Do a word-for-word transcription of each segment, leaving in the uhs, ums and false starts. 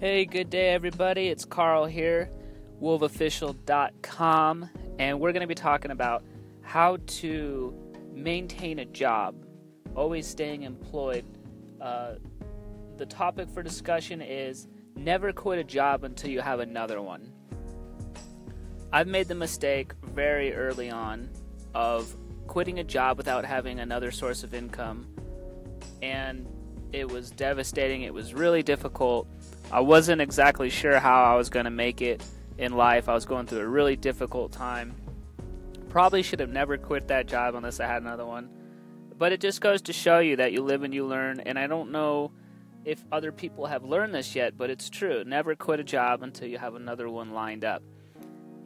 Hey, good day, everybody. It's Carl here, wolve official dot com, and we're going to be talking about how to maintain a job, always staying employed. Uh, the topic for discussion is never quit a job until you have another one. I've made the mistake very early on of quitting a job without having another source of income, and it was devastating. It was really difficult. I wasn't exactly sure how I was going to make it in life. I was going through a really difficult time. Probably should have never quit that job unless I had another one. But it just goes to show you that you live and you learn. And I don't know if other people have learned this yet, but it's true. Never quit a job until you have another one lined up.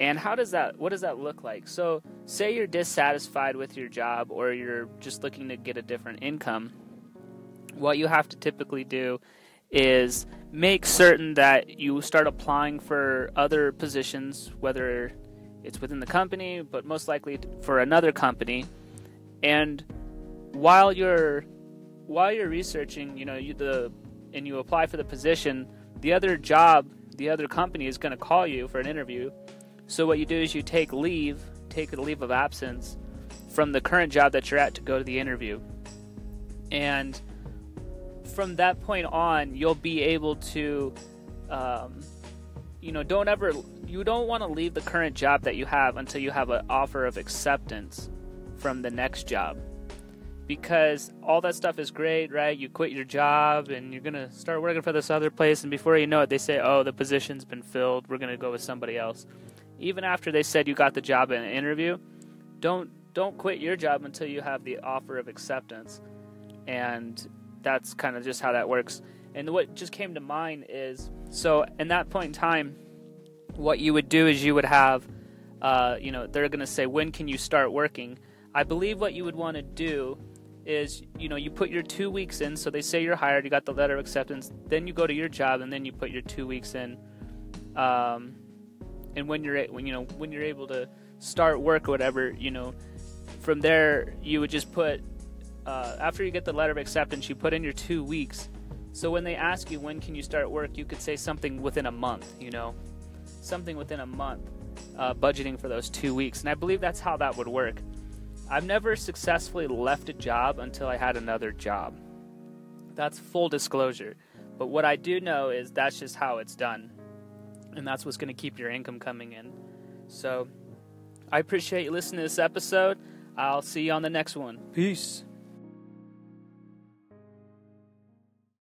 And how does that, what does that look like? So say you're dissatisfied with your job or you're just looking to get a different income. What you have to typically do is make certain that you start applying for other positions, whether it's within the company, but most likely for another company. And while you're while you're researching, you know, you the and you apply for the position, the other job, the other company is going to call you for an interview. So what you do is you take leave, take a leave of absence from the current job that you're at to go to the interview. And from that point on, you'll be able to, um, you know, don't ever, you don't want to leave the current job that you have until you have an offer of acceptance from the next job. Because all that stuff is great, right? You quit your job and you're going to start working for this other place. And before you know it, they say, oh, the position's been filled. We're going to go with somebody else. Even after they said you got the job in an interview, don't, don't quit your job until you have the offer of acceptance. And that's kind of just how that works. And what just came to mind is, so in that point in time, what you would do is you would have, uh, you know, they're going to say, when can you start working? I believe what you would want to do is, you know, you put your two weeks in. So they say you're hired, you got the letter of acceptance, then you go to your job and then you put your two weeks in. Um, and when you're, when, you know, when you're able to start work or whatever, you know, from there, you would just put, Uh, after you get the letter of acceptance, you put in your two weeks. So when they ask you when can you start work, you could say something within a month, you know, something within a month, uh, budgeting for those two weeks. And I believe that's how that would work. I've never successfully left a job until I had another job. That's full disclosure. But what I do know is that's just how it's done. And that's what's going to keep your income coming in. So I appreciate you listening to this episode. I'll see you on the next one. Peace.